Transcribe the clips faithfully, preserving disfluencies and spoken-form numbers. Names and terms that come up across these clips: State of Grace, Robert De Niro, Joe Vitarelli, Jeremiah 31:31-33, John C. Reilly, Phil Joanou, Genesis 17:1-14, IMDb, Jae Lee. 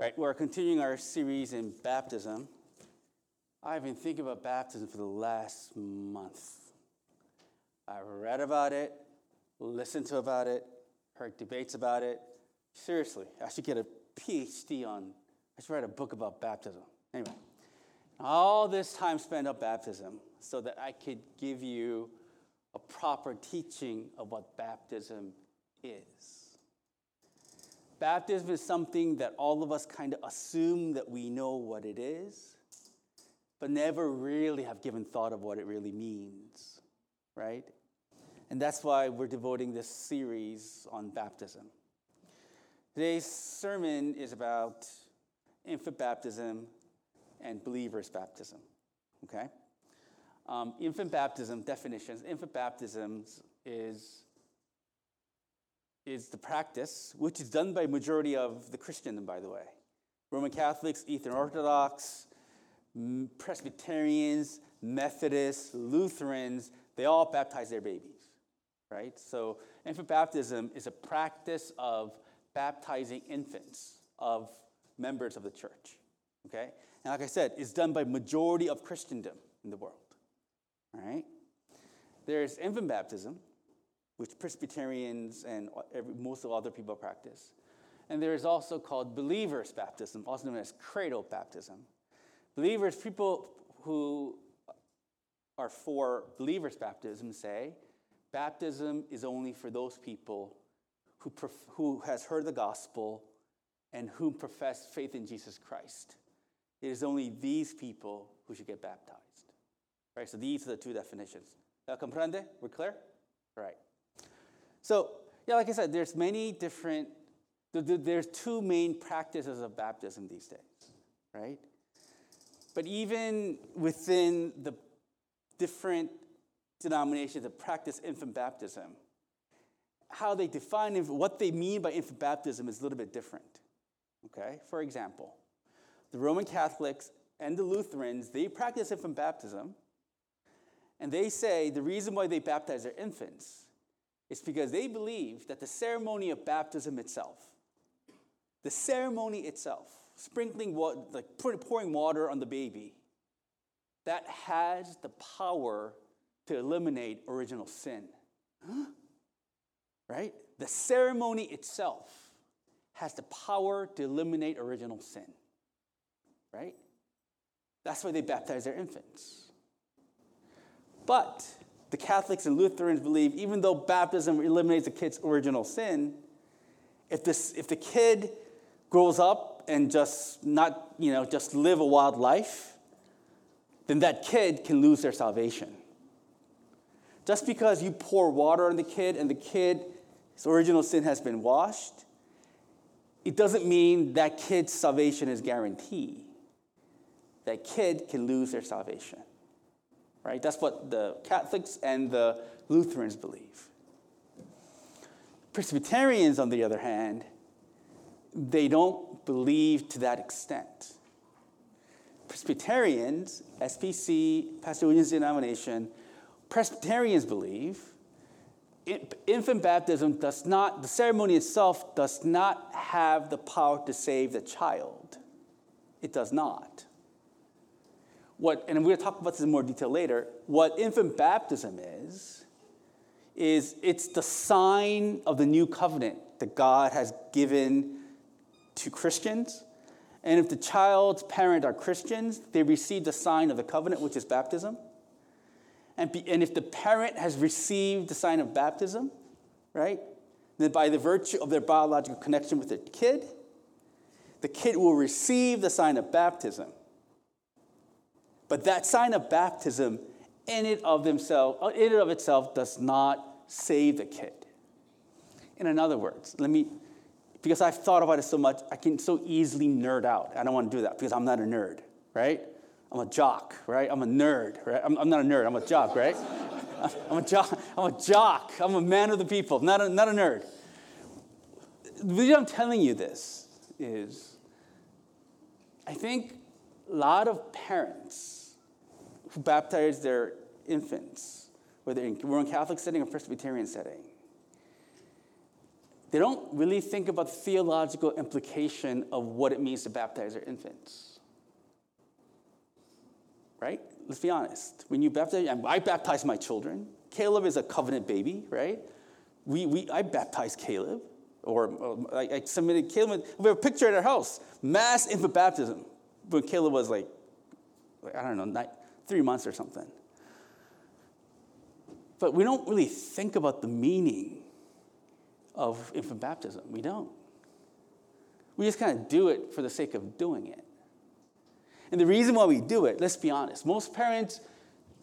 Right, we're continuing our series in baptism. I've been thinking about baptism for the last month. I've read about it, listened to about it, heard debates about it. Seriously, I should get a P H D on, I should write a book about baptism. Anyway, all this time spent on baptism so that I could give you a proper teaching of what baptism is. Baptism is something that all of us kind of assume that we know what it is, but never really have given thought of what it really means, right? And that's why we're devoting this series on baptism. Today's sermon is about infant baptism and believer's baptism, okay? Um, infant baptism, definitions. Infant baptism is... is the practice, which is done by majority of the Christendom, by the way. Roman Catholics, Eastern Orthodox, Presbyterians, Methodists, Lutherans, they all baptize their babies, right? So infant baptism is a practice of baptizing infants of members of the church, okay? And like I said, it's done by majority of Christendom in the world, all right? There's infant baptism, which Presbyterians and every, most of other people practice. And there is also called believer's baptism, also known as cradle baptism. Believers, people who are for believer's baptism say, baptism is only for those people who, prof- who has heard the gospel and whom profess faith in Jesus Christ. It is only these people who should get baptized. All right, so these are the two definitions. ¿La comprende? We're clear? All right. So, yeah, like I said, there's many different, there's two main practices of baptism these days, right? But even within the different denominations that practice infant baptism, how they define, what they mean by infant baptism is a little bit different, okay? For example, the Roman Catholics and the Lutherans, they practice infant baptism, and they say the reason why they baptize their infants it's because they believe that the ceremony of baptism itself, the ceremony itself, sprinkling water, like pouring water on the baby, that has the power to eliminate original sin. Huh? Right? The ceremony itself has the power to eliminate original sin. Right? That's why they baptize their infants. But the Catholics and Lutherans believe, even though baptism eliminates the kid's original sin, if this if the kid grows up and just not, you know, just live a wild life, then that kid can lose their salvation. Just because you pour water on the kid and the kid's original sin has been washed, it doesn't mean that kid's salvation is guaranteed. That kid can lose their salvation. Right? That's what the Catholics and the Lutherans believe. Presbyterians, on the other hand, they don't believe to that extent. Presbyterians, S P C, Pastor Williams' denomination, Presbyterians believe infant baptism does not, the ceremony itself does not have the power to save the child. It does not. What, and we're going to talk about this in more detail later, what infant baptism is, is it's the sign of the new covenant that God has given to Christians. And if the child's parent are Christians, they receive the sign of the covenant, which is baptism. And, be, and if the parent has received the sign of baptism, right, then by the virtue of their biological connection with their kid, the kid will receive the sign of baptism. But that sign of baptism, in it of themselves, in it of itself, does not save the kid. And in other words, let me, because I've thought about it so much, I can so easily nerd out. I don't want to do that because I'm not a nerd, right? I'm a jock, right? I'm a nerd, right? I'm, I'm not a nerd. I'm a jock, right? I'm, I'm a jock. I'm a jock. I'm a man of the people, not a not a nerd. The reason I'm telling you this is, I think a lot of parents who baptized their infants, whether in Roman Catholic setting or Presbyterian setting, they don't really think about the theological implication of what it means to baptize their infants. Right? Let's be honest. When you baptize, I baptize my children. Caleb is a covenant baby, right? We, we, I baptized Caleb, or, or I, I submitted Caleb. We have a picture at our house, mass infant baptism, when Caleb was like, I don't know, nine, three months or something. But we don't really think about the meaning of infant baptism. We don't. We just kind of do it for the sake of doing it. And the reason why we do it, let's be honest, most parents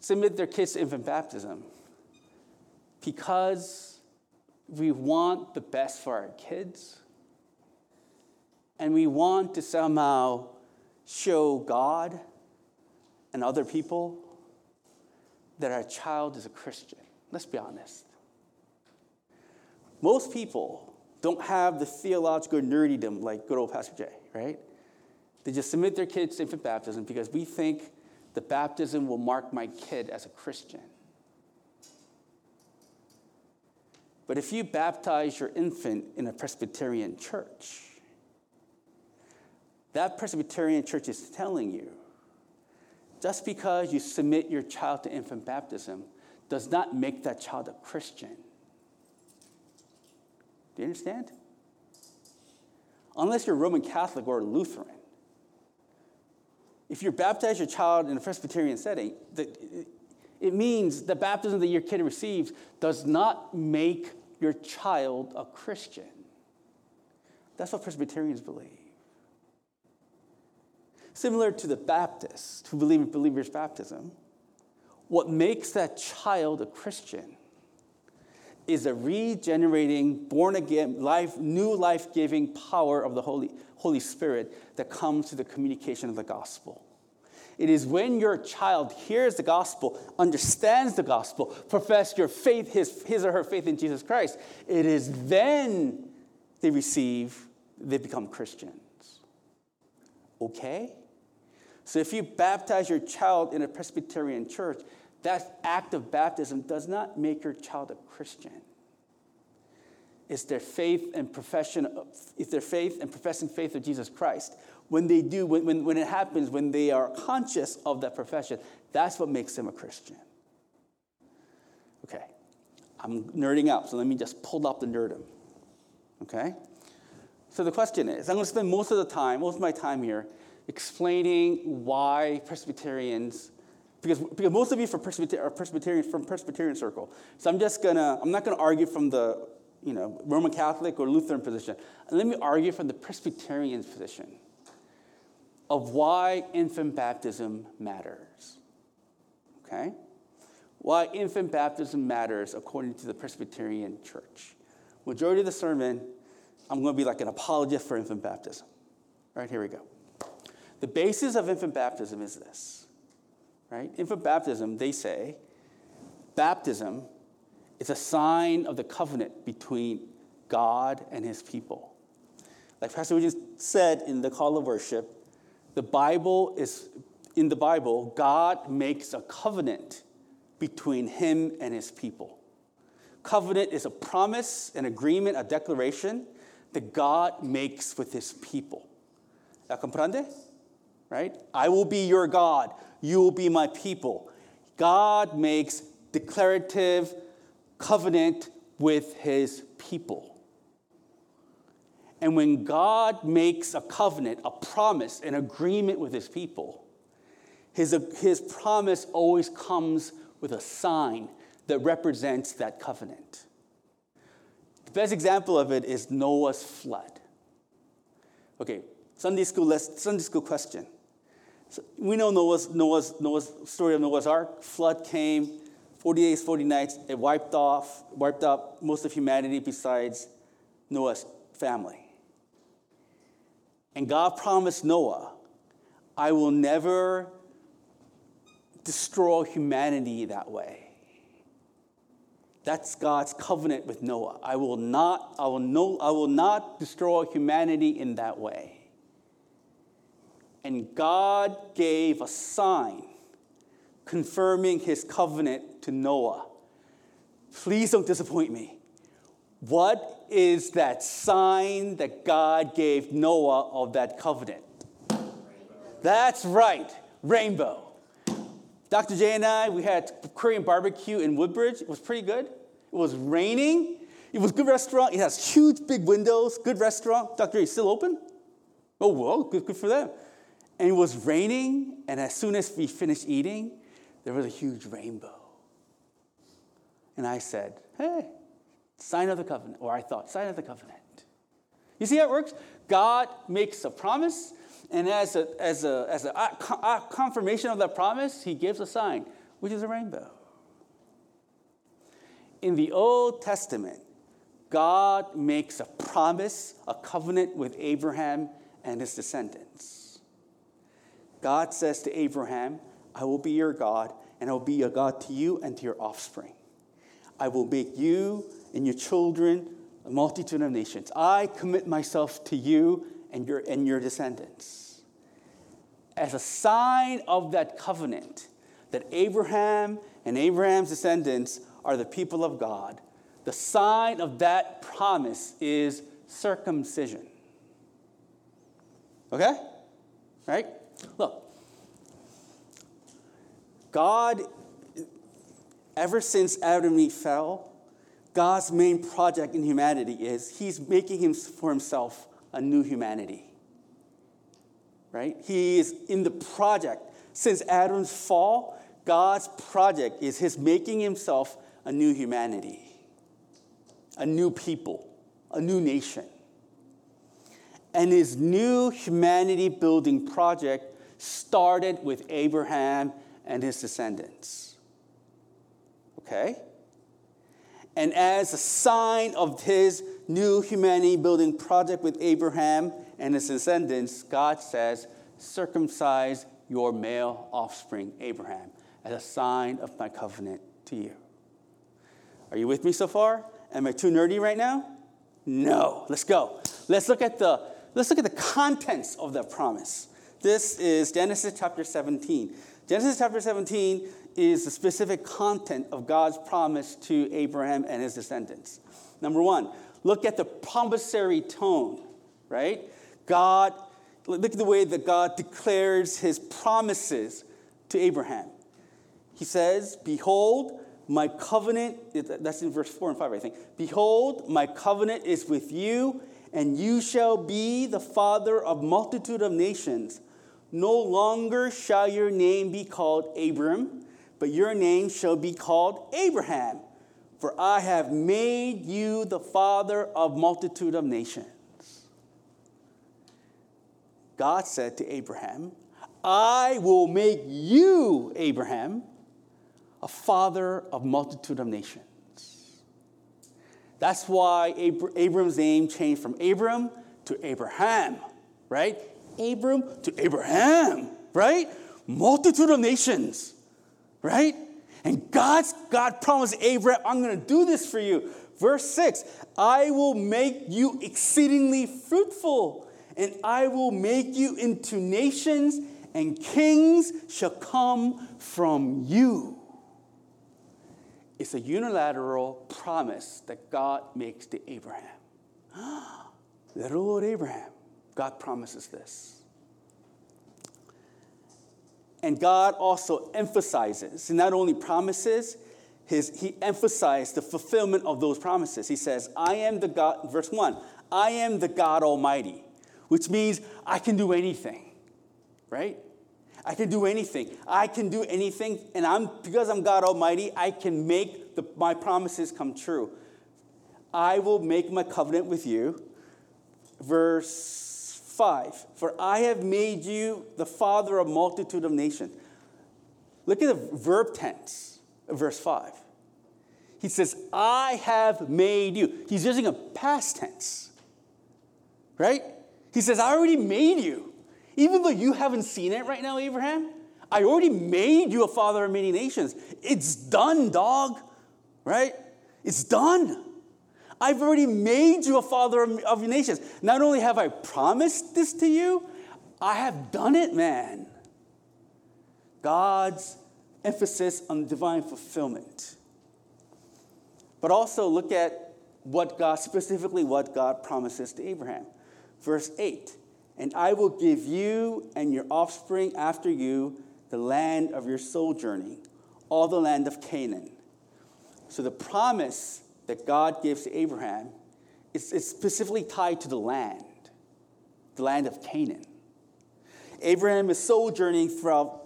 submit their kids to infant baptism because we want the best for our kids, and we want to somehow show God and other people that our child is a Christian. Let's be honest. Most people don't have the theological nerdydom like good old Pastor Jay, right? They just submit their kids to infant baptism because we think the baptism will mark my kid as a Christian. But if you baptize your infant in a Presbyterian church, that Presbyterian church is telling you, just because you submit your child to infant baptism does not make that child a Christian. Do you understand? Unless you're Roman Catholic or Lutheran. If you baptize your child in a Presbyterian setting, it means the baptism that your kid receives does not make your child a Christian. That's what Presbyterians believe. Similar to the Baptists who believe in believer's baptism, what makes that child a Christian is the regenerating, born-again, life, new life-giving power of the Holy, Holy Spirit that comes through the communication of the gospel. It is when your child hears the gospel, understands the gospel, professes your faith, his, his or her faith in Jesus Christ, it is then they receive, they become Christians. Okay? So if you baptize your child in a Presbyterian church, that act of baptism does not make your child a Christian. It's their faith and profession of, it's their faith and professing faith of Jesus Christ. When they do, when, when, when it happens, when they are conscious of that profession, that's what makes them a Christian. Okay. I'm nerding out, so let me just pull up the nerdum. Okay? So the question is, I'm going to spend most of the time, most of my time here, explaining why Presbyterians, because, because most of you from Presbyter- are Presbyterians from Presbyterian circle. So I'm just gonna, I'm not gonna argue from the, you know, Roman Catholic or Lutheran position. Let me argue from the Presbyterian position of why infant baptism matters. Okay, why infant baptism matters according to the Presbyterian Church. Majority of the sermon, I'm going to be like an apologist for infant baptism. All right, here we go. The basis of infant baptism is this, right? Infant baptism, they say, baptism is a sign of the covenant between God and his people. Like Pastor Williams said in the call of worship, the Bible is, in the Bible, God makes a covenant between him and his people. Covenant is a promise, an agreement, a declaration that God makes with his people. ¿La comprende? Right? I will be your God. You will be my people. God makes declarative covenant with his people. And when God makes a covenant, a promise, an agreement with his people, his, his promise always comes with a sign that represents that covenant. The best example of it is Noah's flood. Okay, Sunday school lesson, Sunday school question. So we know Noah's, Noah's, Noah's story of Noah's Ark. Flood came, forty days, forty nights. It wiped off, wiped out most of humanity besides Noah's family. And God promised Noah, I will never destroy humanity that way. That's God's covenant with Noah. I will not, I will no, I will not destroy humanity in that way. And God gave a sign confirming his covenant to Noah. Please don't disappoint me. What is that sign that God gave Noah of that covenant? Rainbow. That's right, rainbow. Doctor Jay and I, we had Korean barbecue in Woodbridge. It was pretty good. It was raining. It was a good restaurant. It has huge, big windows, good restaurant. Doctor Jay, still open? Oh, well, good, good for them. And it was raining, and as soon as we finished eating, there was a huge rainbow. And I said, hey, sign of the covenant. Or I thought, sign of the covenant. You see how it works? God makes a promise, and as a, as a, as a, a confirmation of that promise, he gives a sign, which is a rainbow. In the Old Testament, God makes a promise, a covenant with Abraham and his descendants. God says to Abraham, I will be your God, and I will be a God to you and to your offspring. I will make you and your children a multitude of nations. I commit myself to you and your, and your descendants. As a sign of that covenant, that Abraham and Abraham's descendants are the people of God, the sign of that promise is circumcision. Okay? Right? Look, God, ever since Adam and Eve fell, God's main project in humanity is he's making him for himself a new humanity. Right? He is in the project. Since Adam's fall, God's project is his making himself a new humanity, a new people, a new nation. And his new humanity building project started with Abraham and his descendants. Okay? And as a sign of his new humanity building project with Abraham and his descendants, God says, circumcise your male offspring, Abraham, as a sign of my covenant to you. Are you with me so far? Am I too nerdy right now? No. Let's go. Let's look at the let's look at the contents of that promise. This is Genesis chapter seventeen. Genesis chapter seventeen is the specific content of God's promise to Abraham and his descendants. Number one, look at the promissory tone, right? God, look at the way that God declares his promises to Abraham. He says, behold, my covenant, that's in verse four and five, I think. Behold, my covenant is with you, and you shall be the father of multitude of nations. No longer shall your name be called Abram, but your name shall be called Abraham, for I have made you the father of multitude of nations. God said to Abraham, I will make you, Abraham, a father of multitude of nations. That's why Abr- Abram's name changed from Abram to Abraham, right? Abram to Abraham, right? Multitude of nations, right? And God's, God promised Abraham, I'm going to do this for you. Verse six, I will make you exceedingly fruitful, and I will make you into nations, and kings shall come from you. It's a unilateral promise that God makes to Abraham. Little old Abraham, God promises this. And God also emphasizes, and not only promises, his, he emphasized the fulfillment of those promises. He says, I am the God, verse one, I am the God Almighty, which means I can do anything, right? I can do anything. I can do anything, and I'm because I'm God Almighty, I can make the, my promises come true. I will make my covenant with you. Verse five, for I have made you the father of multitude of nations. Look at the verb tense of verse five. He says, I have made you. He's using a past tense, right? He says, I already made you. Even though you haven't seen it right now, Abraham, I already made you a father of many nations. It's done, dog, right? It's done. I've already made you a father of nations. Not only have I promised this to you, I have done it, man. God's emphasis on divine fulfillment. But also look at what God, specifically what God promises to Abraham. Verse eight, and I will give you and your offspring after you the land of your sojourning, all the land of Canaan. So the promise that God gives to Abraham is, is specifically tied to the land, the land of Canaan. Abraham is sojourning throughout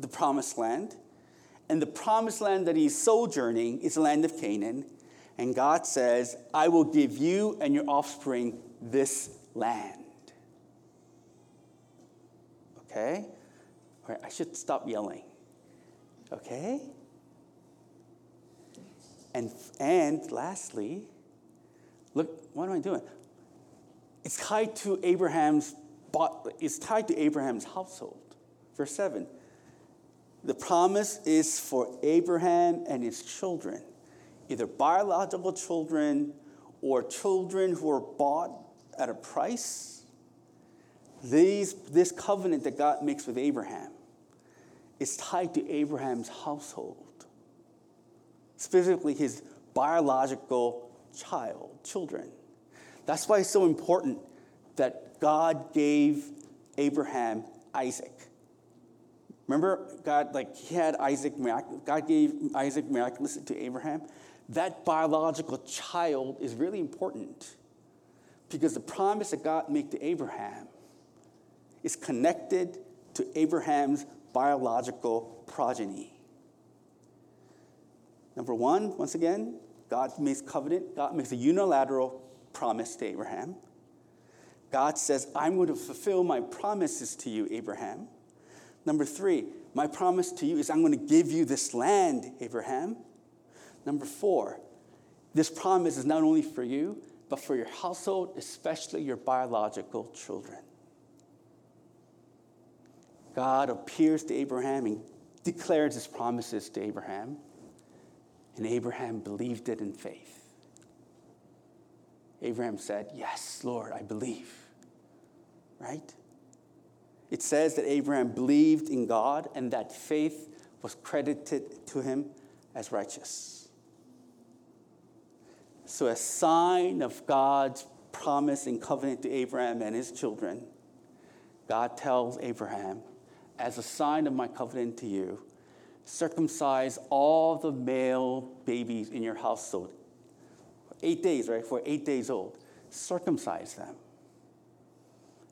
the promised land, and the promised land that he's sojourning is the land of Canaan, and God says, I will give you and your offspring this land. Okay? All right, I should stop yelling. Okay? And and lastly, look, what am I doing? It's tied to Abraham's it's tied to Abraham's household. Verse seven. The promise is for Abraham and his children, either biological children or children who are bought at a price. These, this covenant that God makes with Abraham is tied to Abraham's household, specifically his biological child, children. That's why it's so important that God gave Abraham Isaac. Remember, God, like, he had Isaac, God gave Isaac miraculously to Abraham. That biological child is really important because the promise that God made to Abraham is connected to Abraham's biological progeny. Number one, once again, God makes covenant. God makes a unilateral promise to Abraham. God says, I'm going to fulfill my promises to you, Abraham. Number three, my promise to you is I'm going to give you this land, Abraham. Number four, this promise is not only for you, but for your household, especially your biological children. God appears to Abraham and declares his promises to Abraham, and Abraham believed it in faith. Abraham said, yes, Lord, I believe, right? It says that Abraham believed in God and that faith was credited to him as righteous. So a sign of God's promise and covenant to Abraham and his children, God tells Abraham, as a sign of my covenant to you, circumcise all the male babies in your household. Eight days, right? For eight days old. Circumcise them.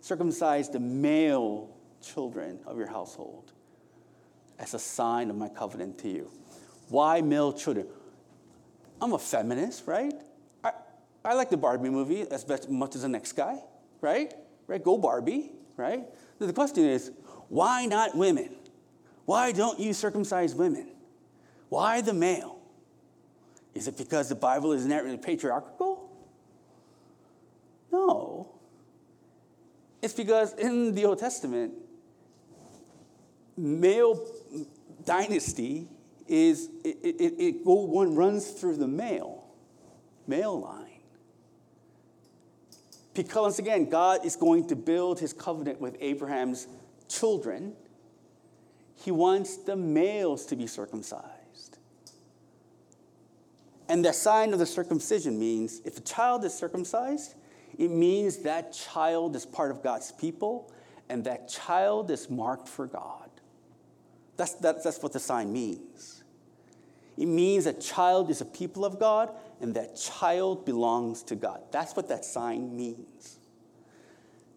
Circumcise the male children of your household as a sign of my covenant to you. Why male children? I'm a feminist, right? I, I like the Barbie movie as much as the next guy, right? Right? Go Barbie, right? The question is, why not women? Why don't you circumcise women? Why the male? Is it because the Bible is inherently patriarchal? No. It's because in the Old Testament, male dynasty is, it, it, it go, one runs through the male, male line. Because once again, God is going to build his covenant with Abraham's children. He wants the males to be circumcised. And the sign of the circumcision means if a child is circumcised, it means that child is part of God's people, and that child is marked for God. That's, that's, that's what the sign means. It means that child is a people of God, and that child belongs to God. That's what that sign means.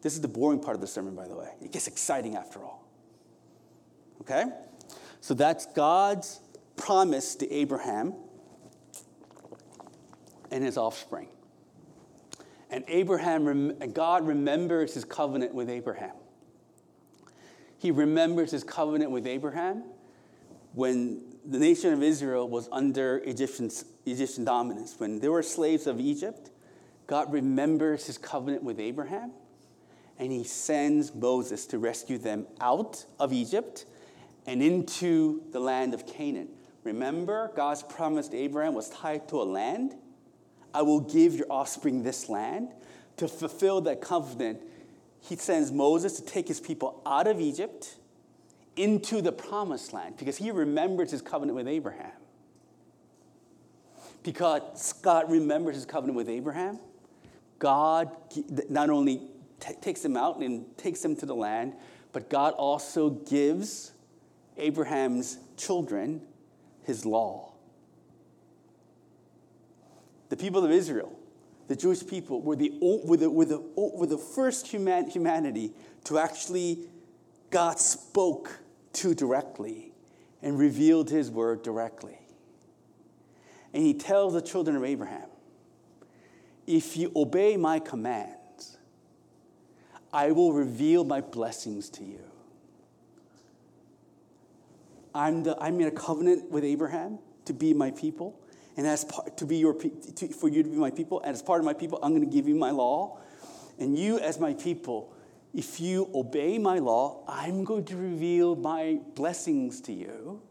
This is the boring part of the sermon, by the way. It gets exciting after all. Okay? So that's God's promise to Abraham and his offspring. And Abraham, God remembers his covenant with Abraham. He remembers his covenant with Abraham when the nation of Israel was under Egyptian, Egyptian dominance. When they were slaves of Egypt, God remembers his covenant with Abraham, and he sends Moses to rescue them out of Egypt and into the land of Canaan. Remember, God's promise to Abraham was tied to a land. I will give your offspring this land. To fulfill that covenant, he sends Moses to take his people out of Egypt into the promised land because he remembers his covenant with Abraham. because God remembers his covenant with Abraham, God not only t- takes him out and takes him to the land, but God also gives Abraham's children his law. The people of Israel, the Jewish people, were the were the, were the, were the first human, humanity to actually, God spoke to directly and revealed his word directly. And he tells the children of Abraham, if you obey my commands, I will reveal my blessings to you. I'm the I'm in a covenant with Abraham to be my people, and as part, to be your to, for you to be my people, and as part of my people, I'm going to give you my law, and you as my people, if you obey my law, I'm going to reveal my blessings to you.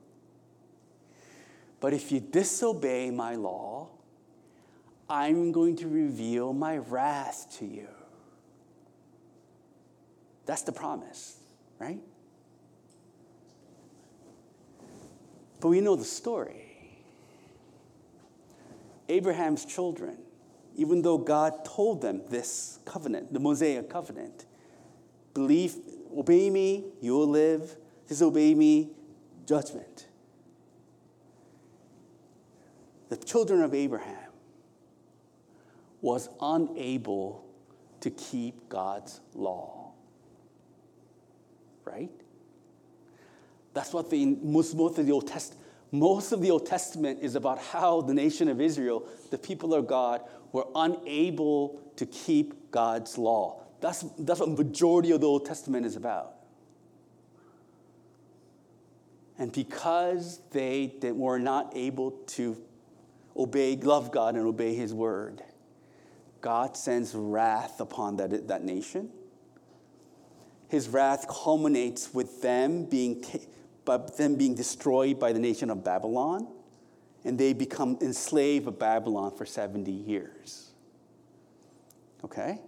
But if you disobey my law, I'm going to reveal my wrath to you. That's the promise, right? But we know the story. Abraham's children, even though God told them this covenant, the Mosaic covenant, believe, obey me, you will live. Disobey me, judgment. The children of Abraham was unable to keep God's law. Right? That's what the most, most of the Old Testament, most of the Old Testament is about, how the nation of Israel, the people of God, were unable to keep God's law. That's that's what the majority of the Old Testament is about. And because they, they were not able to obey, love God and obey his word, God sends wrath upon that, that nation. His wrath culminates with them being by them being destroyed by the nation of Babylon, and they become enslaved of Babylon for seventy years. Okay?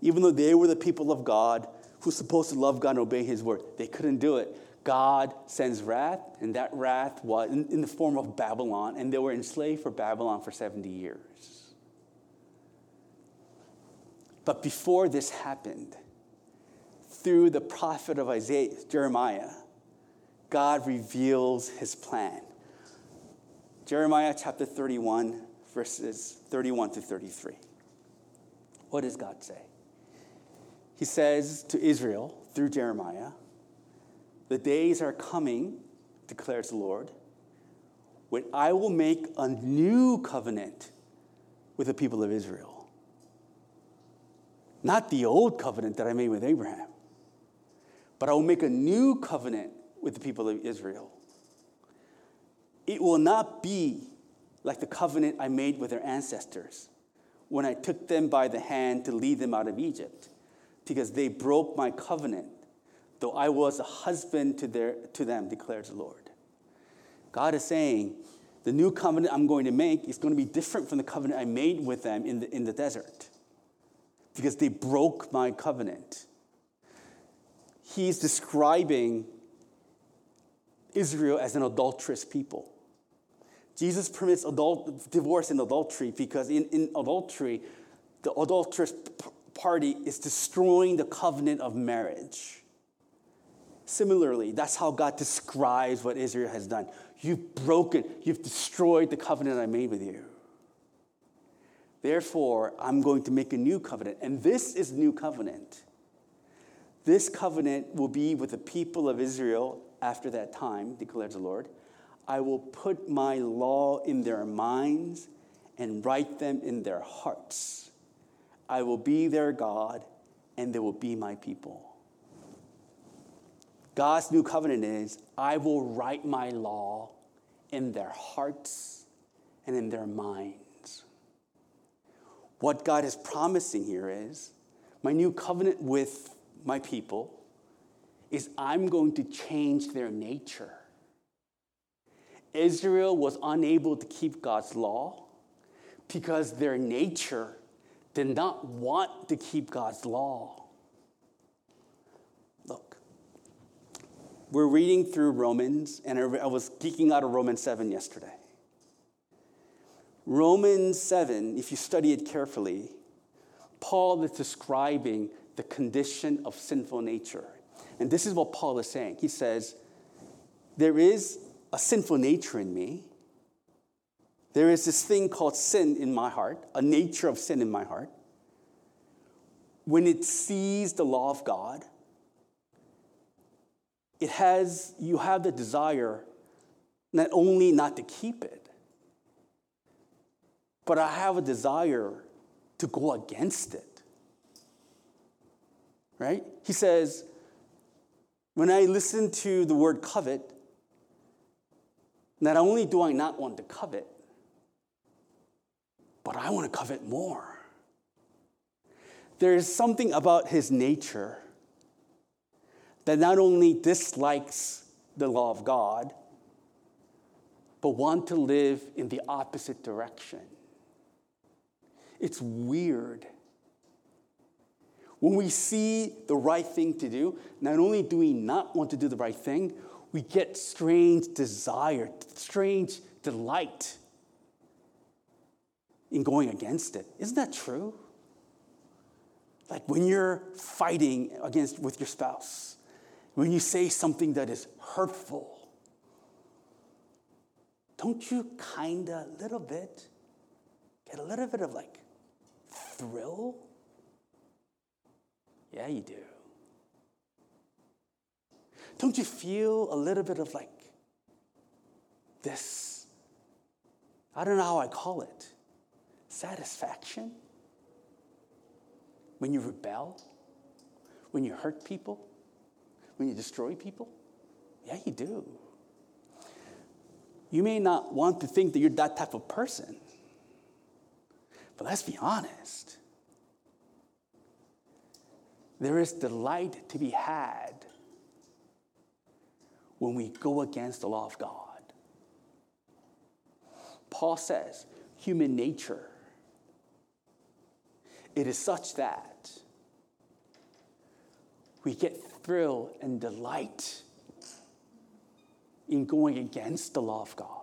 Even though they were the people of God who were supposed to love God and obey his word, they couldn't do it. God sends wrath, and that wrath was in, in the form of Babylon, and they were enslaved for Babylon for seventy years. But before this happened, through the prophet of Isaiah, Jeremiah, God reveals his plan. Jeremiah chapter thirty-one, verses thirty-one to thirty-three. What does God say? He says to Israel through Jeremiah, the days are coming, declares the Lord, when I will make a new covenant with the people of Israel. Not the old covenant that I made with Abraham, but I will make a new covenant with the people of Israel. It will not be like the covenant I made with their ancestors when I took them by the hand to lead them out of Egypt, because they broke my covenant, though I was a husband to their to them, declares the Lord. God is saying, the new covenant I'm going to make is going to be different from the covenant I made with them in the, in the desert, because they broke my covenant. He's describing Israel as an adulterous people. Jesus permits adult, divorce and adultery because in, in adultery, the adulterous p- party is destroying the covenant of marriage. Similarly, that's how God describes what Israel has done. You've broken, you've destroyed the covenant I made with you. Therefore, I'm going to make a new covenant. And this is new covenant. This covenant will be with the people of Israel after that time, declares the Lord. I will put my law in their minds and write them in their hearts. I will be their God, and they will be my people. God's new covenant is, I will write my law in their hearts and in their minds. What God is promising here is, my new covenant with my people is I'm going to change their nature. Israel was unable to keep God's law because their nature did not want to keep God's law. We're reading through Romans, and I was geeking out of Romans seven yesterday. Romans seven, if you study it carefully, Paul is describing the condition of sinful nature. And this is what Paul is saying. He says, there is a sinful nature in me. There is this thing called sin in my heart, a nature of sin in my heart. When it sees the law of God, it has, you have the desire not only not to keep it, but I have a desire to go against it. Right? He says, when I listen to the word covet, not only do I not want to covet, but I want to covet more. There is something about his nature that not only dislikes the law of God, but want to live in the opposite direction. It's weird. When we see the right thing to do, not only do we not want to do the right thing, we get strange desire, strange delight in going against it. Isn't that true? Like when you're fighting against with your spouse, when you say something that is hurtful, don't you kind of a little bit get a little bit of like thrill? Yeah, you do. Don't you feel a little bit of like this, I don't know how I call it, satisfaction? When you rebel, when you hurt people, when you destroy people? Yeah, you do. You may not want to think that you're that type of person, but let's be honest. There is delight to be had when we go against the law of God. Paul says, human nature, it is such that we get thrill and delight in going against the law of God.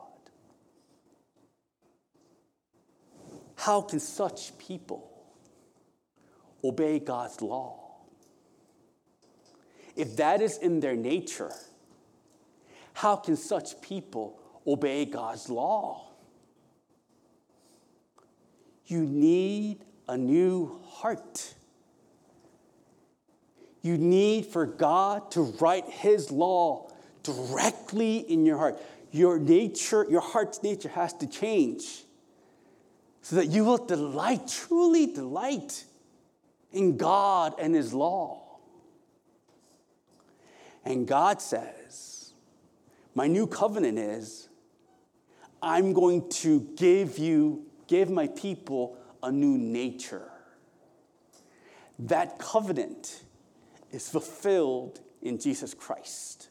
How can such people obey God's law? If that is in their nature, how can such people obey God's law? You need a new heart. You need for God to write his law directly in your heart. Your nature, your heart's nature has to change so that you will delight, truly delight in God and his law. And God says, my new covenant is, I'm going to give you, give my people a new nature. That covenant is fulfilled in Jesus Christ.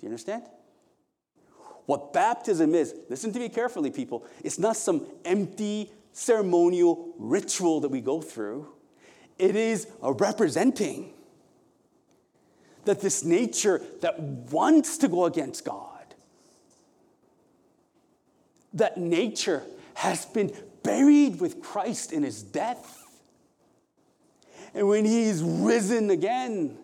Do you understand? What baptism is, listen to me carefully, people, it's not some empty ceremonial ritual that we go through. It is a representing that this nature that wants to go against God, that nature has been buried with Christ in his death. And when he is risen again,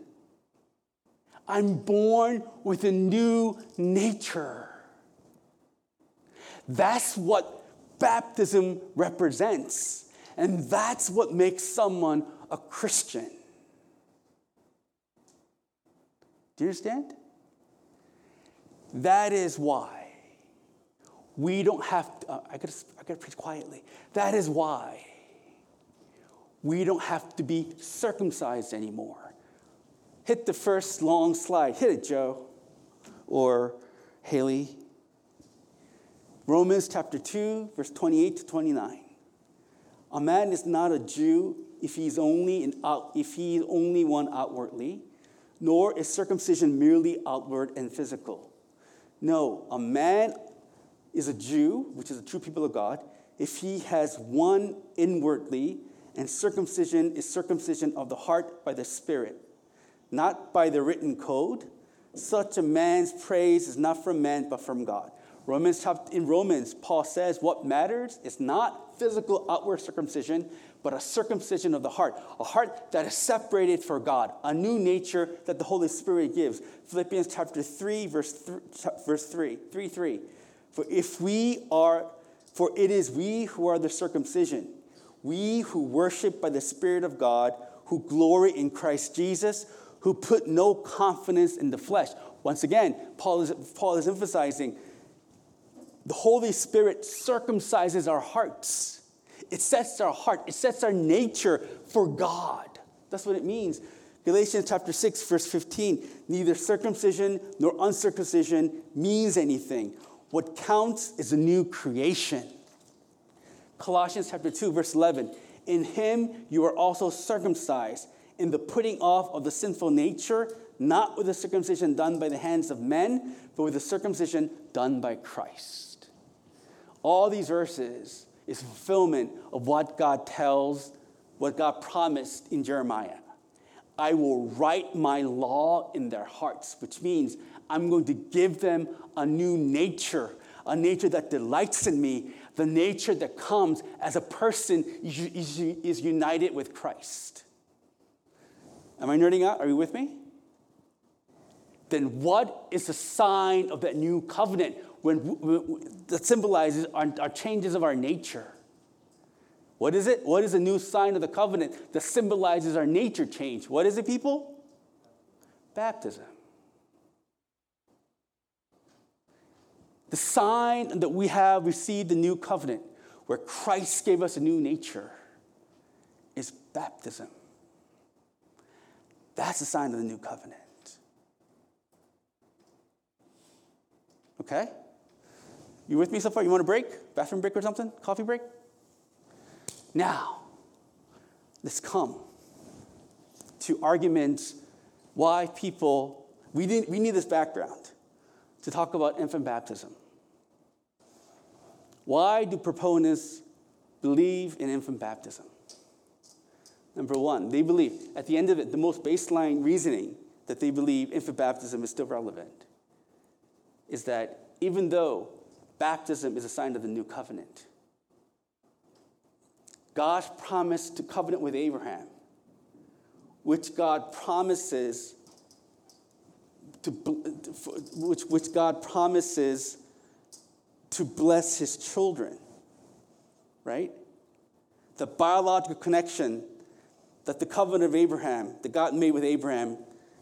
I'm born with a new nature. That's what baptism represents. And that's what makes someone a Christian. Do you understand? That is why we don't have to, uh, I gotta, I gotta preach quietly. That is why we don't have to be circumcised anymore. Hit the first long slide. Hit it, Joe or Haley. Romans chapter two, verse twenty-eight to twenty-nine. A man is not a Jew if he's only an out, if he is only one outwardly. Nor is circumcision merely outward and physical. No, a man is a Jew, which is the true people of God, if he has one inwardly, and circumcision is circumcision of the heart by the Spirit, not by the written code. Such a man's praise is not from man, but from God. Romans in Romans, Paul says what matters is not physical outward circumcision, but a circumcision of the heart, a heart that is separated for God, a new nature that the Holy Spirit gives. Philippians chapter three, verse three, three, three. For if we are, for it is we who are the circumcision, we who worship by the Spirit of God, who glory in Christ Jesus, who put no confidence in the flesh. Once again, Paul is, Paul is emphasizing the Holy Spirit circumcises our hearts. It sets our heart, it sets our nature for God. That's what it means. Galatians chapter six, verse fifteen, neither circumcision nor uncircumcision means anything. What counts is a new creation. Colossians chapter two, verse eleven, in him you are also circumcised in the putting off of the sinful nature, not with the circumcision done by the hands of men, but with the circumcision done by Christ. All these verses is fulfillment of what God tells, what God promised in Jeremiah. I will write my law in their hearts, which means I'm going to give them a new nature, a nature that delights in me, the nature that comes as a person is united with Christ. Am I nerding out? Are you with me? Then what is the sign of that new covenant when, when that symbolizes our, our changes of our nature? What is it? What is the new sign of the covenant that symbolizes our nature change? What is it, people? Baptism. The sign that we have received the new covenant, where Christ gave us a new nature, is baptism. That's the sign of the new covenant. Okay? You with me so far? You want a break? Bathroom break or something? Coffee break? Now, let's come to arguments why people, we didn't, we need this background to talk about infant baptism. Why do proponents believe in infant baptism? Number one, they believe, at the end of it, the most baseline reasoning that they believe infant baptism is still relevant is that even though baptism is a sign of the new covenant, God's promise to covenant with Abraham, which God promises to, which, which God promises to bless his children, right? The biological connection that the covenant of Abraham, that God made with Abraham,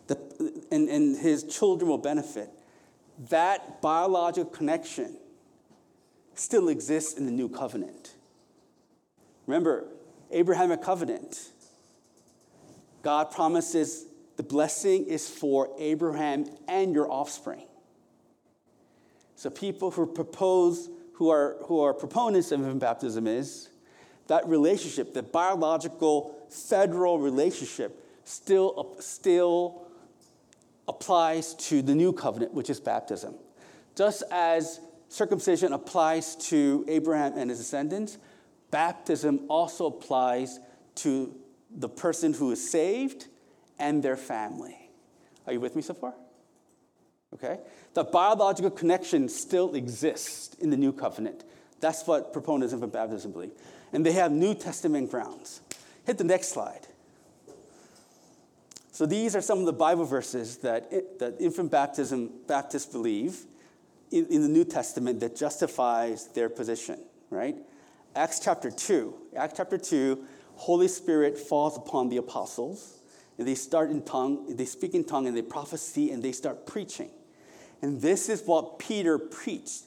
the, and, and his children will benefit. That biological connection still exists in the new covenant. Remember, Abrahamic covenant. God promises the blessing is for Abraham and your offspring. So people who propose, who are who are proponents of infant baptism is that relationship, the biological federal relationship, still still. applies to the new covenant, which is baptism. Just as circumcision applies to Abraham and his descendants, baptism also applies to the person who is saved and their family. Are you with me so far? Okay. The biological connection still exists in the new covenant. That's what proponents of baptism believe. And they have New Testament grounds. Hit the next slide. So these are some of the Bible verses that, that infant baptism Baptists believe in, in the New Testament that justifies their position, right? Acts chapter two. Acts chapter two, Holy Spirit falls upon the apostles, and they start in tongue, they speak in tongue, and they prophesy, and they start preaching. And this is what Peter preached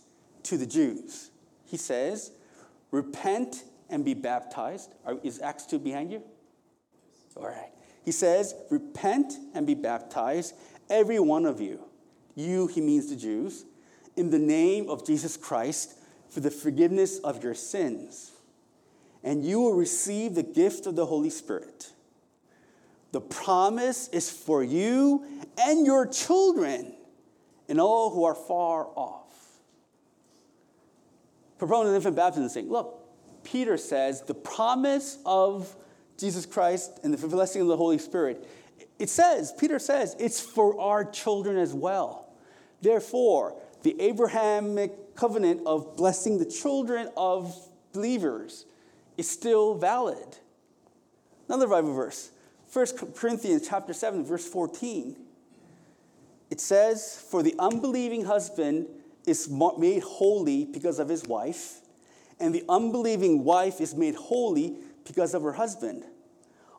to the Jews. He says, repent and be baptized. Is Acts two behind you? All right. He says, repent and be baptized, every one of you. You, he means the Jews, in the name of Jesus Christ for the forgiveness of your sins. And you will receive the gift of the Holy Spirit. The promise is for you and your children and all who are far off. Proponents of infant baptism saying, look, Peter says the promise of Jesus Christ and the blessing of the Holy Spirit. It says, Peter says, it's for our children as well. Therefore, the Abrahamic covenant of blessing the children of believers is still valid. Another Bible verse, First Corinthians chapter seven, verse fourteen. It says, "For the unbelieving husband is made holy because of his wife, and the unbelieving wife is made holy because of her husband.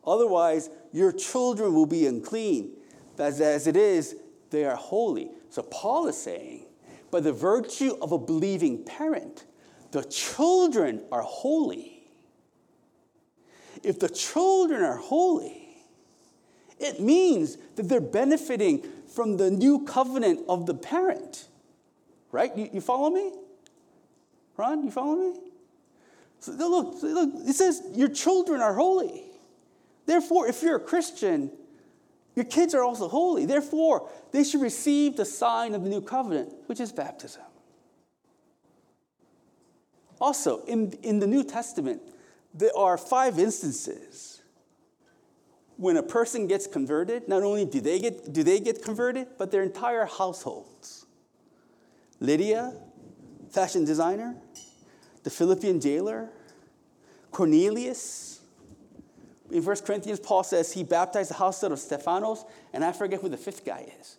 Otherwise, your children will be unclean. As, as it is, they are holy." So Paul is saying, by the virtue of a believing parent, the children are holy. If the children are holy, it means that they're benefiting from the new covenant of the parent. Right? You, you follow me? Ron, you follow me? So look, look, it says your children are holy. Therefore, if you're a Christian, your kids are also holy. Therefore, they should receive the sign of the new covenant, which is baptism. Also, in, in the New Testament, there are five instances when a person gets converted. Not only do they get, do they get converted, but their entire households. Lydia, fashion designer, the Philippian jailer, Cornelius. In First Corinthians, Paul says he baptized the household of Stephanos, and I forget who the fifth guy is.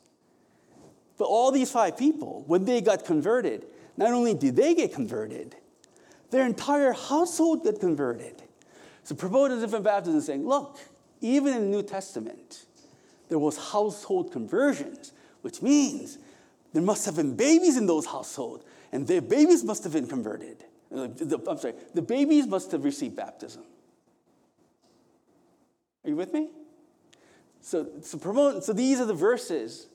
But all these five people, when they got converted, not only did they get converted, their entire household got converted. So promoters of baptism saying, look, even in the New Testament, there was household conversions, which means there must have been babies in those households, and their babies must have been converted. I'm sorry, the babies must have received baptism. Are you with me? So, so promote. So these are the verses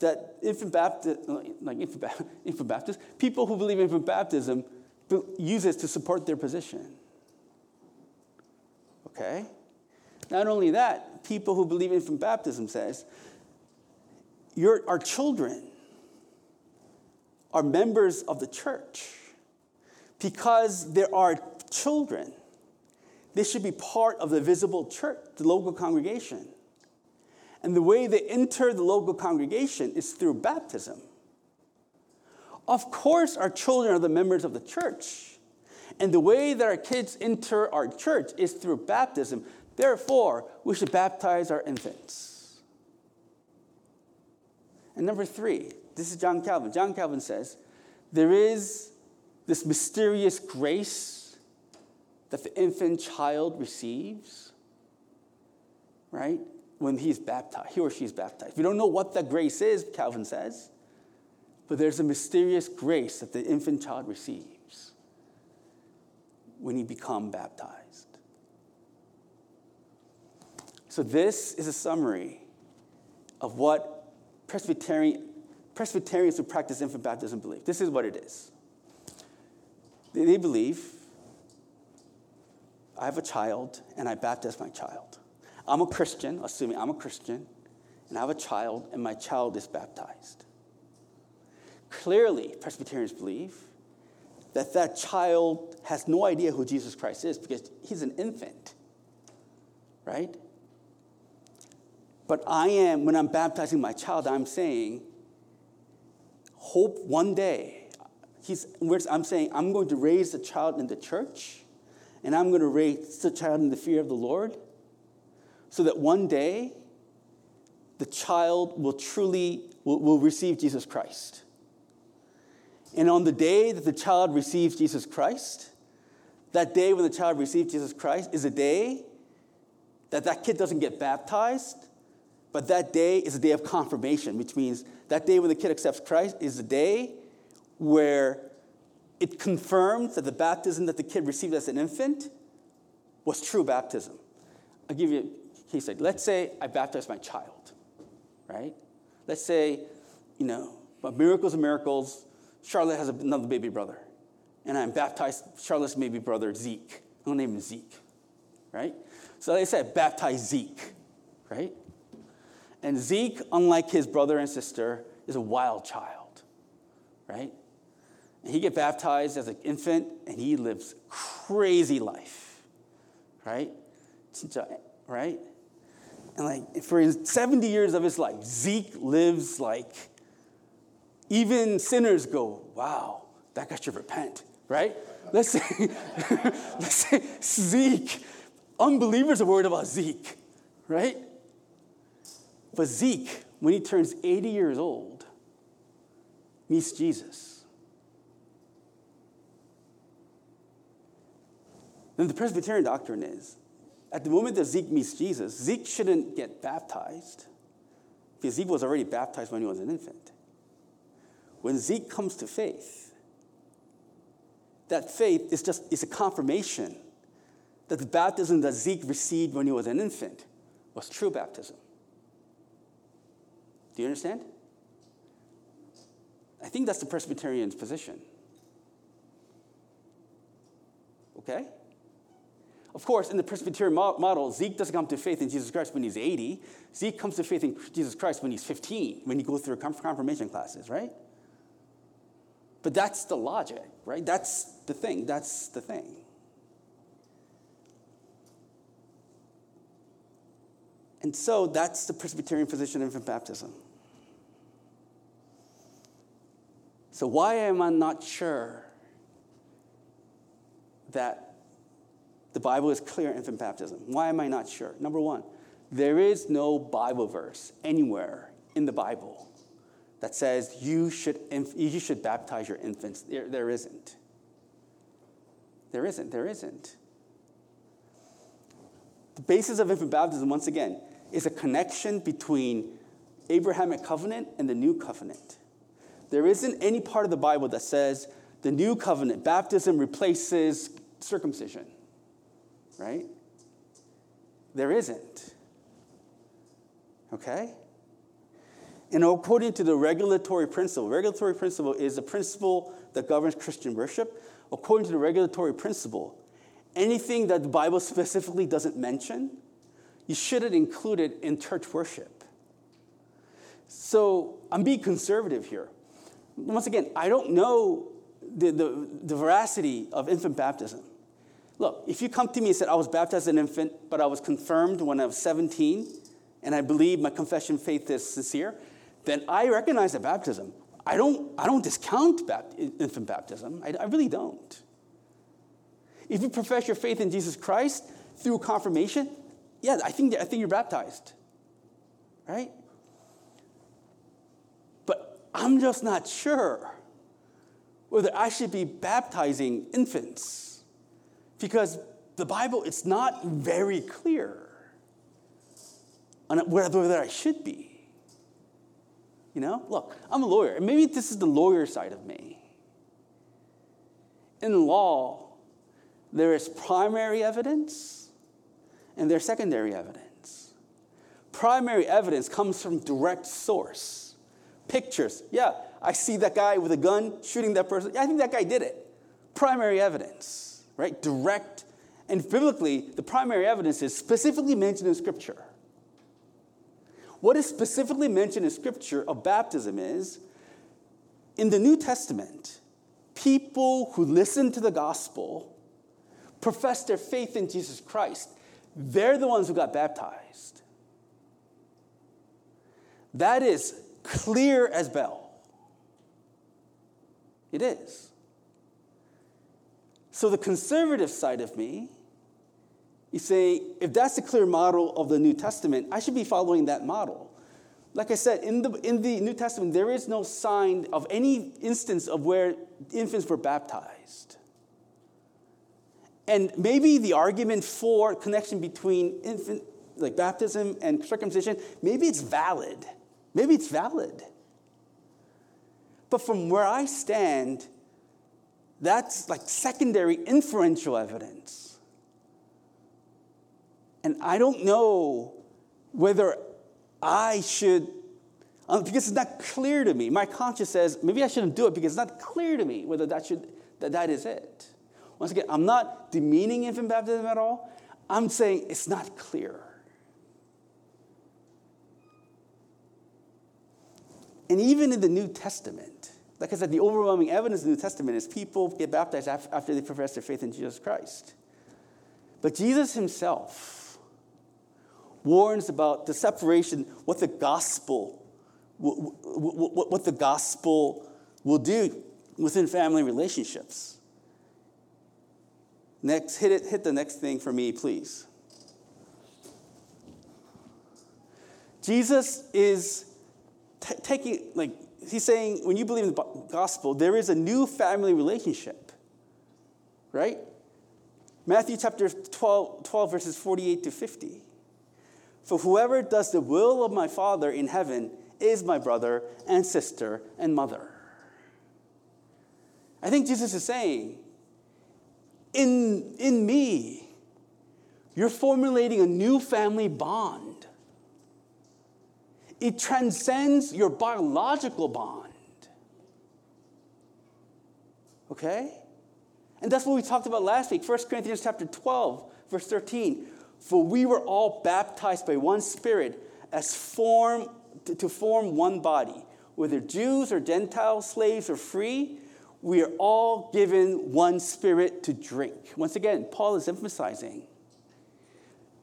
that infant Baptist, like infant, infant Baptist, people who believe in infant baptism uses to support their position. Okay. Not only that, people who believe in infant baptism says, your our children are members of the church. Because there are children, they should be part of the visible church, the local congregation. And the way they enter the local congregation is through baptism. Of course, our children are the members of the church. And the way that our kids enter our church is through baptism. Therefore, we should baptize our infants. And number three, this is John Calvin. John Calvin says, there is this mysterious grace that the infant child receives, right? When he's baptized, he or she is baptized. We don't know what that grace is, Calvin says, but there's a mysterious grace that the infant child receives when he becomes baptized. So this is a summary of what Presbyterian Presbyterians who practice infant baptism believe. This is what it is. They believe, I have a child, and I baptize my child. I'm a Christian, assuming I'm a Christian, and I have a child, and my child is baptized. Clearly, Presbyterians believe that that child has no idea who Jesus Christ is because he's an infant, right? But I am, when I'm baptizing my child, I'm saying, hope one day, he's, I'm saying, I'm going to raise the child in the church, and I'm going to raise the child in the fear of the Lord, so that one day the child will truly, will, will receive Jesus Christ. And on the day that the child receives Jesus Christ, that day when the child receives Jesus Christ is a day that that kid doesn't get baptized, but that day is a day of confirmation, which means that day when the kid accepts Christ is a day where it confirms that the baptism that the kid received as an infant was true baptism. I'll give you, he said, let's say I baptize my child, right? Let's say, you know, miracles and miracles, Charlotte has another baby brother, and I'm baptized Charlotte's baby brother, Zeke. I'm going to name him Zeke, right? So let's say I baptize Zeke, right? And Zeke, unlike his brother and sister, is a wild child, right? And he gets baptized as an infant, and he lives a crazy life, right? Right? And like for his seventy years of his life, Zeke lives like even sinners go, wow, That guy should repent, right? Let's say, let's say Zeke. Unbelievers are worried about Zeke, right? But Zeke, when he turns eighty years old, meets Jesus. Then the Presbyterian doctrine is, at the moment that Zeke meets Jesus, Zeke shouldn't get baptized because Zeke was already baptized when he was an infant. When Zeke comes to faith, that faith is just is a confirmation that the baptism that Zeke received when he was an infant was true baptism. Do you understand? I think that's the Presbyterian's position. Okay? Of course, in the Presbyterian model, Zeke doesn't come to faith in Jesus Christ when he's eighty. Zeke comes to faith in Jesus Christ when he's fifteen, when he goes through confirmation classes, right? But that's the logic, right? That's the thing. That's the thing. And so that's the Presbyterian position of infant baptism. So why am I not sure that the Bible is clear on infant baptism? Why am I not sure? Number one, there is no Bible verse anywhere in the Bible that says you should inf- you should baptize your infants. There, there isn't. There isn't. There isn't. The basis of infant baptism, once again, is a connection between Abrahamic covenant and the new covenant. There isn't any part of the Bible that says the new covenant, baptism replaces circumcision. Right? There isn't. Okay? And according to the regulatory principle, regulatory principle is a principle that governs Christian worship. According to the regulatory principle, anything that the Bible specifically doesn't mention, you shouldn't include it in church worship. So I'm being conservative here. Once again, I don't know the, the, the veracity of infant baptism. Look, if you come to me and said, I was baptized as an infant, but I was confirmed when I was seventeen, and I believe my confession of faith is sincere, then I recognize the baptism. I don't, I don't discount bapt- infant baptism. I, I really don't. If you profess your faith in Jesus Christ through confirmation, yeah, I think, I think you're baptized, right? But I'm just not sure whether I should be baptizing infants. Because the Bible, it's not very clear on whether I should be. You know, look, I'm a lawyer, and maybe this is the lawyer side of me. In law, there is primary evidence and there's secondary evidence. Primary evidence comes from direct source. Pictures. Yeah, I see that guy with a gun shooting that person. Yeah, I think that guy did it. Primary evidence. Right? Direct, and biblically, the primary evidence is specifically mentioned in Scripture. What is specifically mentioned in Scripture of baptism is, in the New Testament, people who listen to the gospel, profess their faith in Jesus Christ, they're the ones who got baptized. That is clear as bell. It is. So the conservative side of me, you say, if that's the clear model of the New Testament, I should be following that model. Like I said, in the in the New Testament, there is no sign of any instance of where infants were baptized. And maybe the argument for connection between infant, like baptism and circumcision, maybe it's valid. Maybe it's valid. But from where I stand, that's like secondary inferential evidence. And I don't know whether I should, because it's not clear to me. My conscience says, maybe I shouldn't do it because it's not clear to me whether that should that, that is it. Once again, I'm not demeaning infant baptism at all. I'm saying it's not clear. And even in the New Testament, like I said, the overwhelming evidence in the New Testament is people get baptized after they profess their faith in Jesus Christ. But Jesus himself warns about the separation, what the gospel, what the gospel will do within family relationships. Next, hit it, hit the next thing for me, please. Jesus is t- taking, like, he's saying, when you believe in the gospel, there is a new family relationship, right? Matthew chapter twelve, twelve, verses forty-eight to fifty. For whoever does the will of my Father in heaven is my brother and sister and mother. I think Jesus is saying, in, in me, you're formulating a new family bond. It transcends your biological bond. Okay? And that's what we talked about last week. First Corinthians chapter twelve, verse thirteen. For we were all baptized by one Spirit as form to form one body. Whether Jews or Gentiles, slaves or free, we are all given one Spirit to drink. Once again, Paul is emphasizing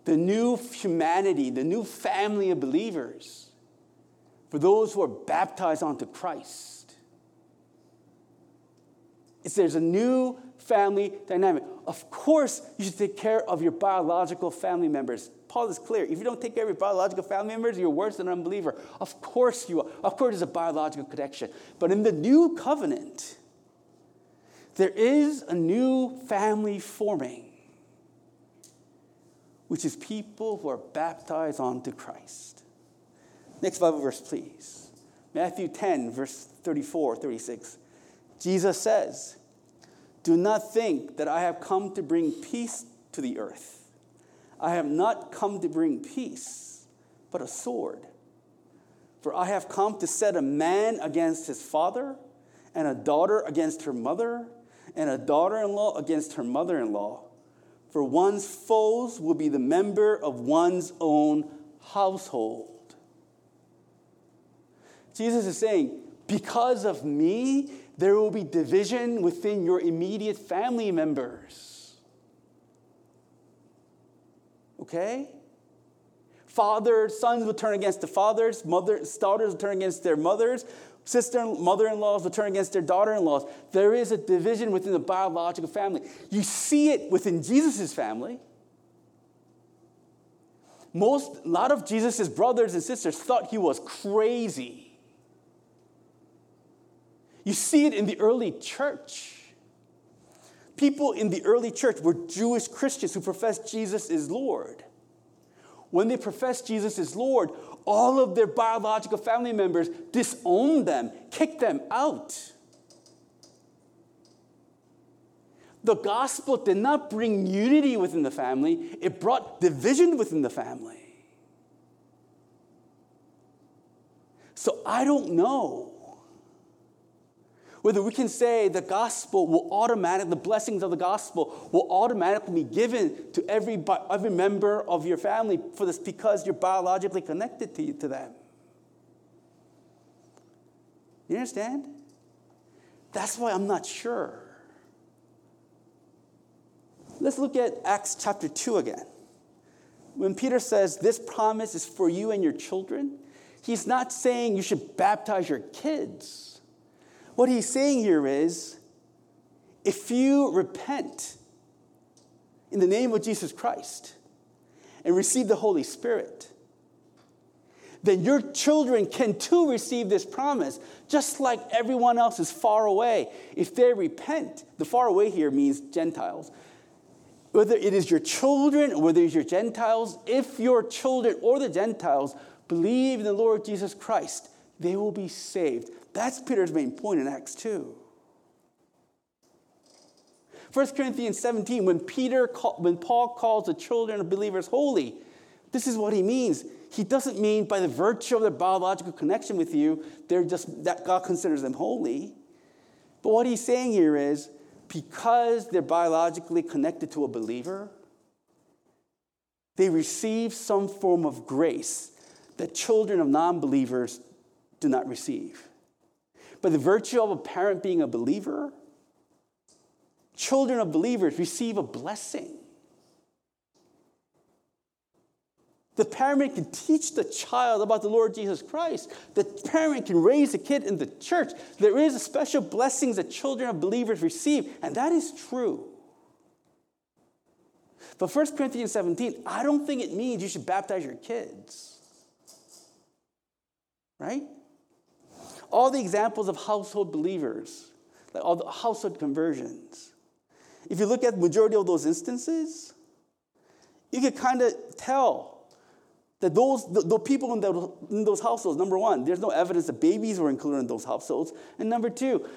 the new humanity, the new family of believers. For those who are baptized onto Christ. It's, there's a new family dynamic. Of course, you should take care of your biological family members. Paul is clear. If you don't take care of your biological family members, you're worse than an unbeliever. Of course you are. Of course there's a biological connection. But in the new covenant, there is a new family forming, which is people who are baptized onto Christ. Next Bible verse, please. Matthew ten, verse thirty-four, thirty-six. Jesus says, do not think that I have come to bring peace to the earth. I have not come to bring peace, but a sword. For I have come to set a man against his father, and a daughter against her mother, and a daughter-in-law against her mother-in-law. For one's foes will be the member of one's own household. Jesus is saying, because of me, there will be division within your immediate family members. Okay? Fathers, sons will turn against the fathers. Mothers, daughters will turn against their mothers. Sister, mother-in-laws will turn against their daughter-in-laws. There is a division within the biological family. You see it within Jesus' family. Most, a lot of Jesus' brothers and sisters thought he was crazy. You see it in the early church. People in the early church were Jewish Christians who professed Jesus is Lord. When they professed Jesus is Lord, all of their biological family members disowned them, kicked them out. The gospel did not bring unity within the family. It brought division within the family. So I don't know whether we can say the gospel will automatically, the blessings of the gospel will automatically be given to every, every member of your family for this because you're biologically connected to, to them. You understand? That's why I'm not sure. Let's look at Acts chapter two again. When Peter says this promise is for you and your children, he's not saying you should baptize your kids. What he's saying here is, if you repent in the name of Jesus Christ and receive the Holy Spirit, then your children can too receive this promise, just like everyone else is far away. If they repent, the far away here means Gentiles. Whether it is your children or whether it is your Gentiles, if your children or the Gentiles believe in the Lord Jesus Christ, they will be saved. That's Peter's main point in Acts two. First Corinthians seventeen, when Peter, call, when Paul calls the children of believers holy, this is what he means. He doesn't mean by the virtue of their biological connection with you, they're just that God considers them holy. But what he's saying here is, because they're biologically connected to a believer, they receive some form of grace that children of non-believers do not receive. By the virtue of a parent being a believer, children of believers receive a blessing. The parent can teach the child about the Lord Jesus Christ. The parent can raise a kid in the church. There is a special blessings that children of believers receive, and that is true. But First Corinthians seventeen, I don't think it means you should baptize your kids. Right? All the examples of household believers, like all the household conversions, if you look at the majority of those instances, you can kind of tell that those the, the people in, the, in those households, number one, there's no evidence that babies were included in those households. And number two,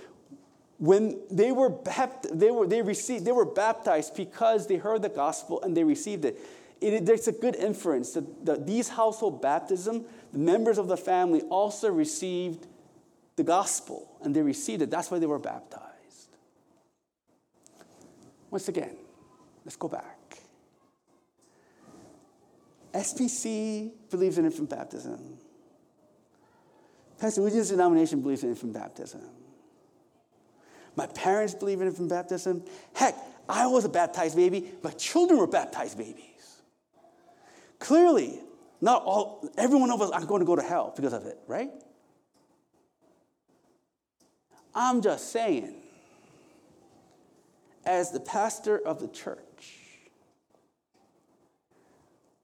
when they were bapt- they were they received they were baptized because they heard the gospel and they received it. It there's a good inference that the, these household baptism, the members of the family also received the gospel and they received it. That's why they were baptized. Once again, let's go back. S P C believes in infant baptism. Pastor Eugene's denomination believes in infant baptism. My parents believe in infant baptism. Heck, I was a baptized baby. My children were baptized babies. Clearly, not all, every one of us aren't going to go to hell because of it, right? I'm just saying, as the pastor of the church,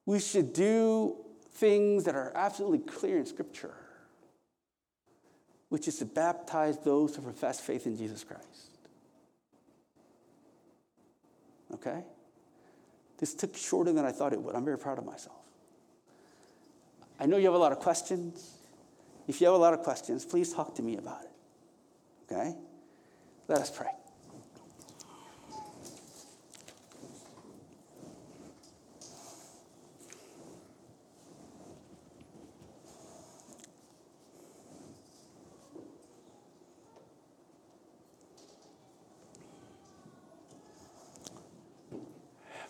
we should do things that are absolutely clear in Scripture, which is to baptize those who profess faith in Jesus Christ. Okay? This took shorter than I thought it would. I'm very proud of myself. I know you have a lot of questions. If you have a lot of questions, please talk to me about it. Okay? Let us pray.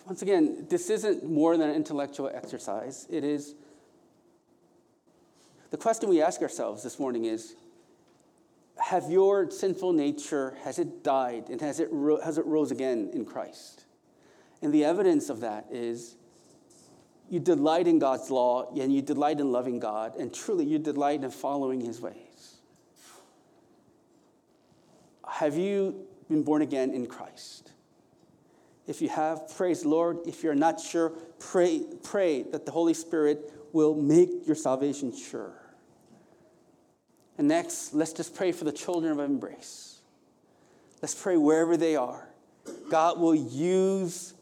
Once again, this isn't more than an intellectual exercise. It is, the question we ask ourselves this morning is, have your sinful nature, has it died and has it, ro- has it rose again in Christ? And the evidence of that is you delight in God's law and you delight in loving God and truly you delight in following his ways. Have you been born again in Christ? If you have, praise the Lord. If you're not sure, pray, pray that the Holy Spirit will make your salvation sure. And next, let's just pray for the children of Embrace. Let's pray wherever they are. God will use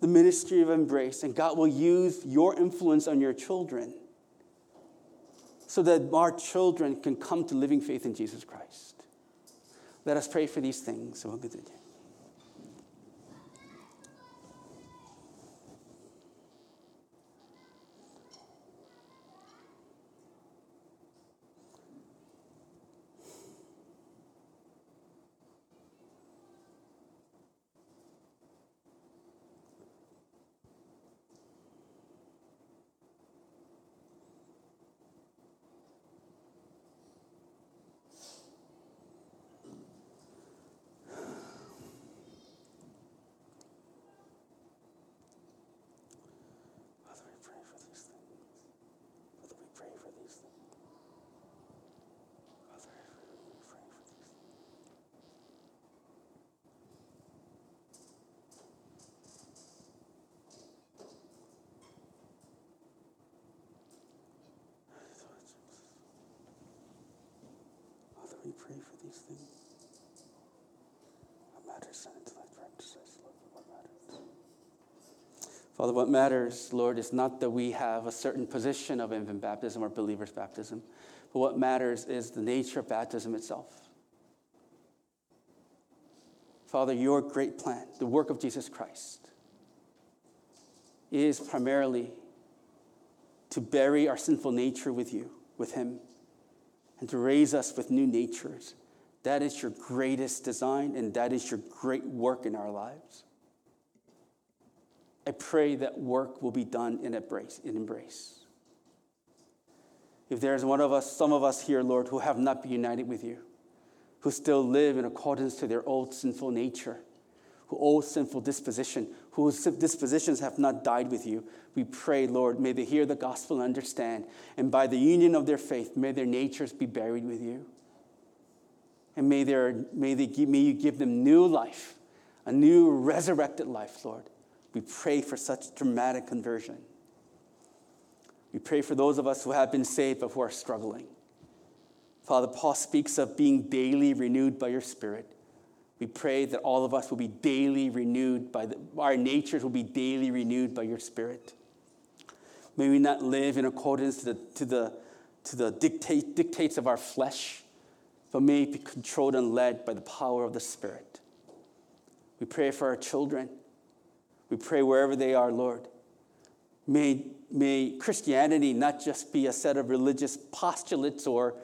the ministry of Embrace, and God will use your influence on your children so that our children can come to living faith in Jesus Christ. Let us pray for these things, and we'll continue. We pray for these things. What matters in intellect, righteousness, love, what matters. Father, what matters, Lord, is not that we have a certain position of infant baptism or believer's baptism, but what matters is the nature of baptism itself. Father, your great plan, the work of Jesus Christ, is primarily to bury our sinful nature with you, with him, and to raise us with new natures. That is your greatest design, and that is your great work in our lives. I pray that work will be done in embrace. In embrace. If there is one of us, some of us here, Lord, who have not been united with you, who still live in accordance to their old sinful nature, who owe sinful disposition, whose dispositions have not died with you. We pray, Lord, may they hear the gospel and understand. And by the union of their faith, may their natures be buried with you. And may, their, may, they give, may you give them new life, a new resurrected life, Lord. We pray for such dramatic conversion. We pray for those of us who have been saved but who are struggling. Father, Paul speaks of being daily renewed by your Spirit. We pray that all of us will be daily renewed by the, our natures will be daily renewed by your Spirit. May we not live in accordance to the, to the, to the dictate, dictates of our flesh, but may it be controlled and led by the power of the Spirit. We pray for our children. We pray wherever they are, Lord. May, may Christianity not just be a set of religious postulates or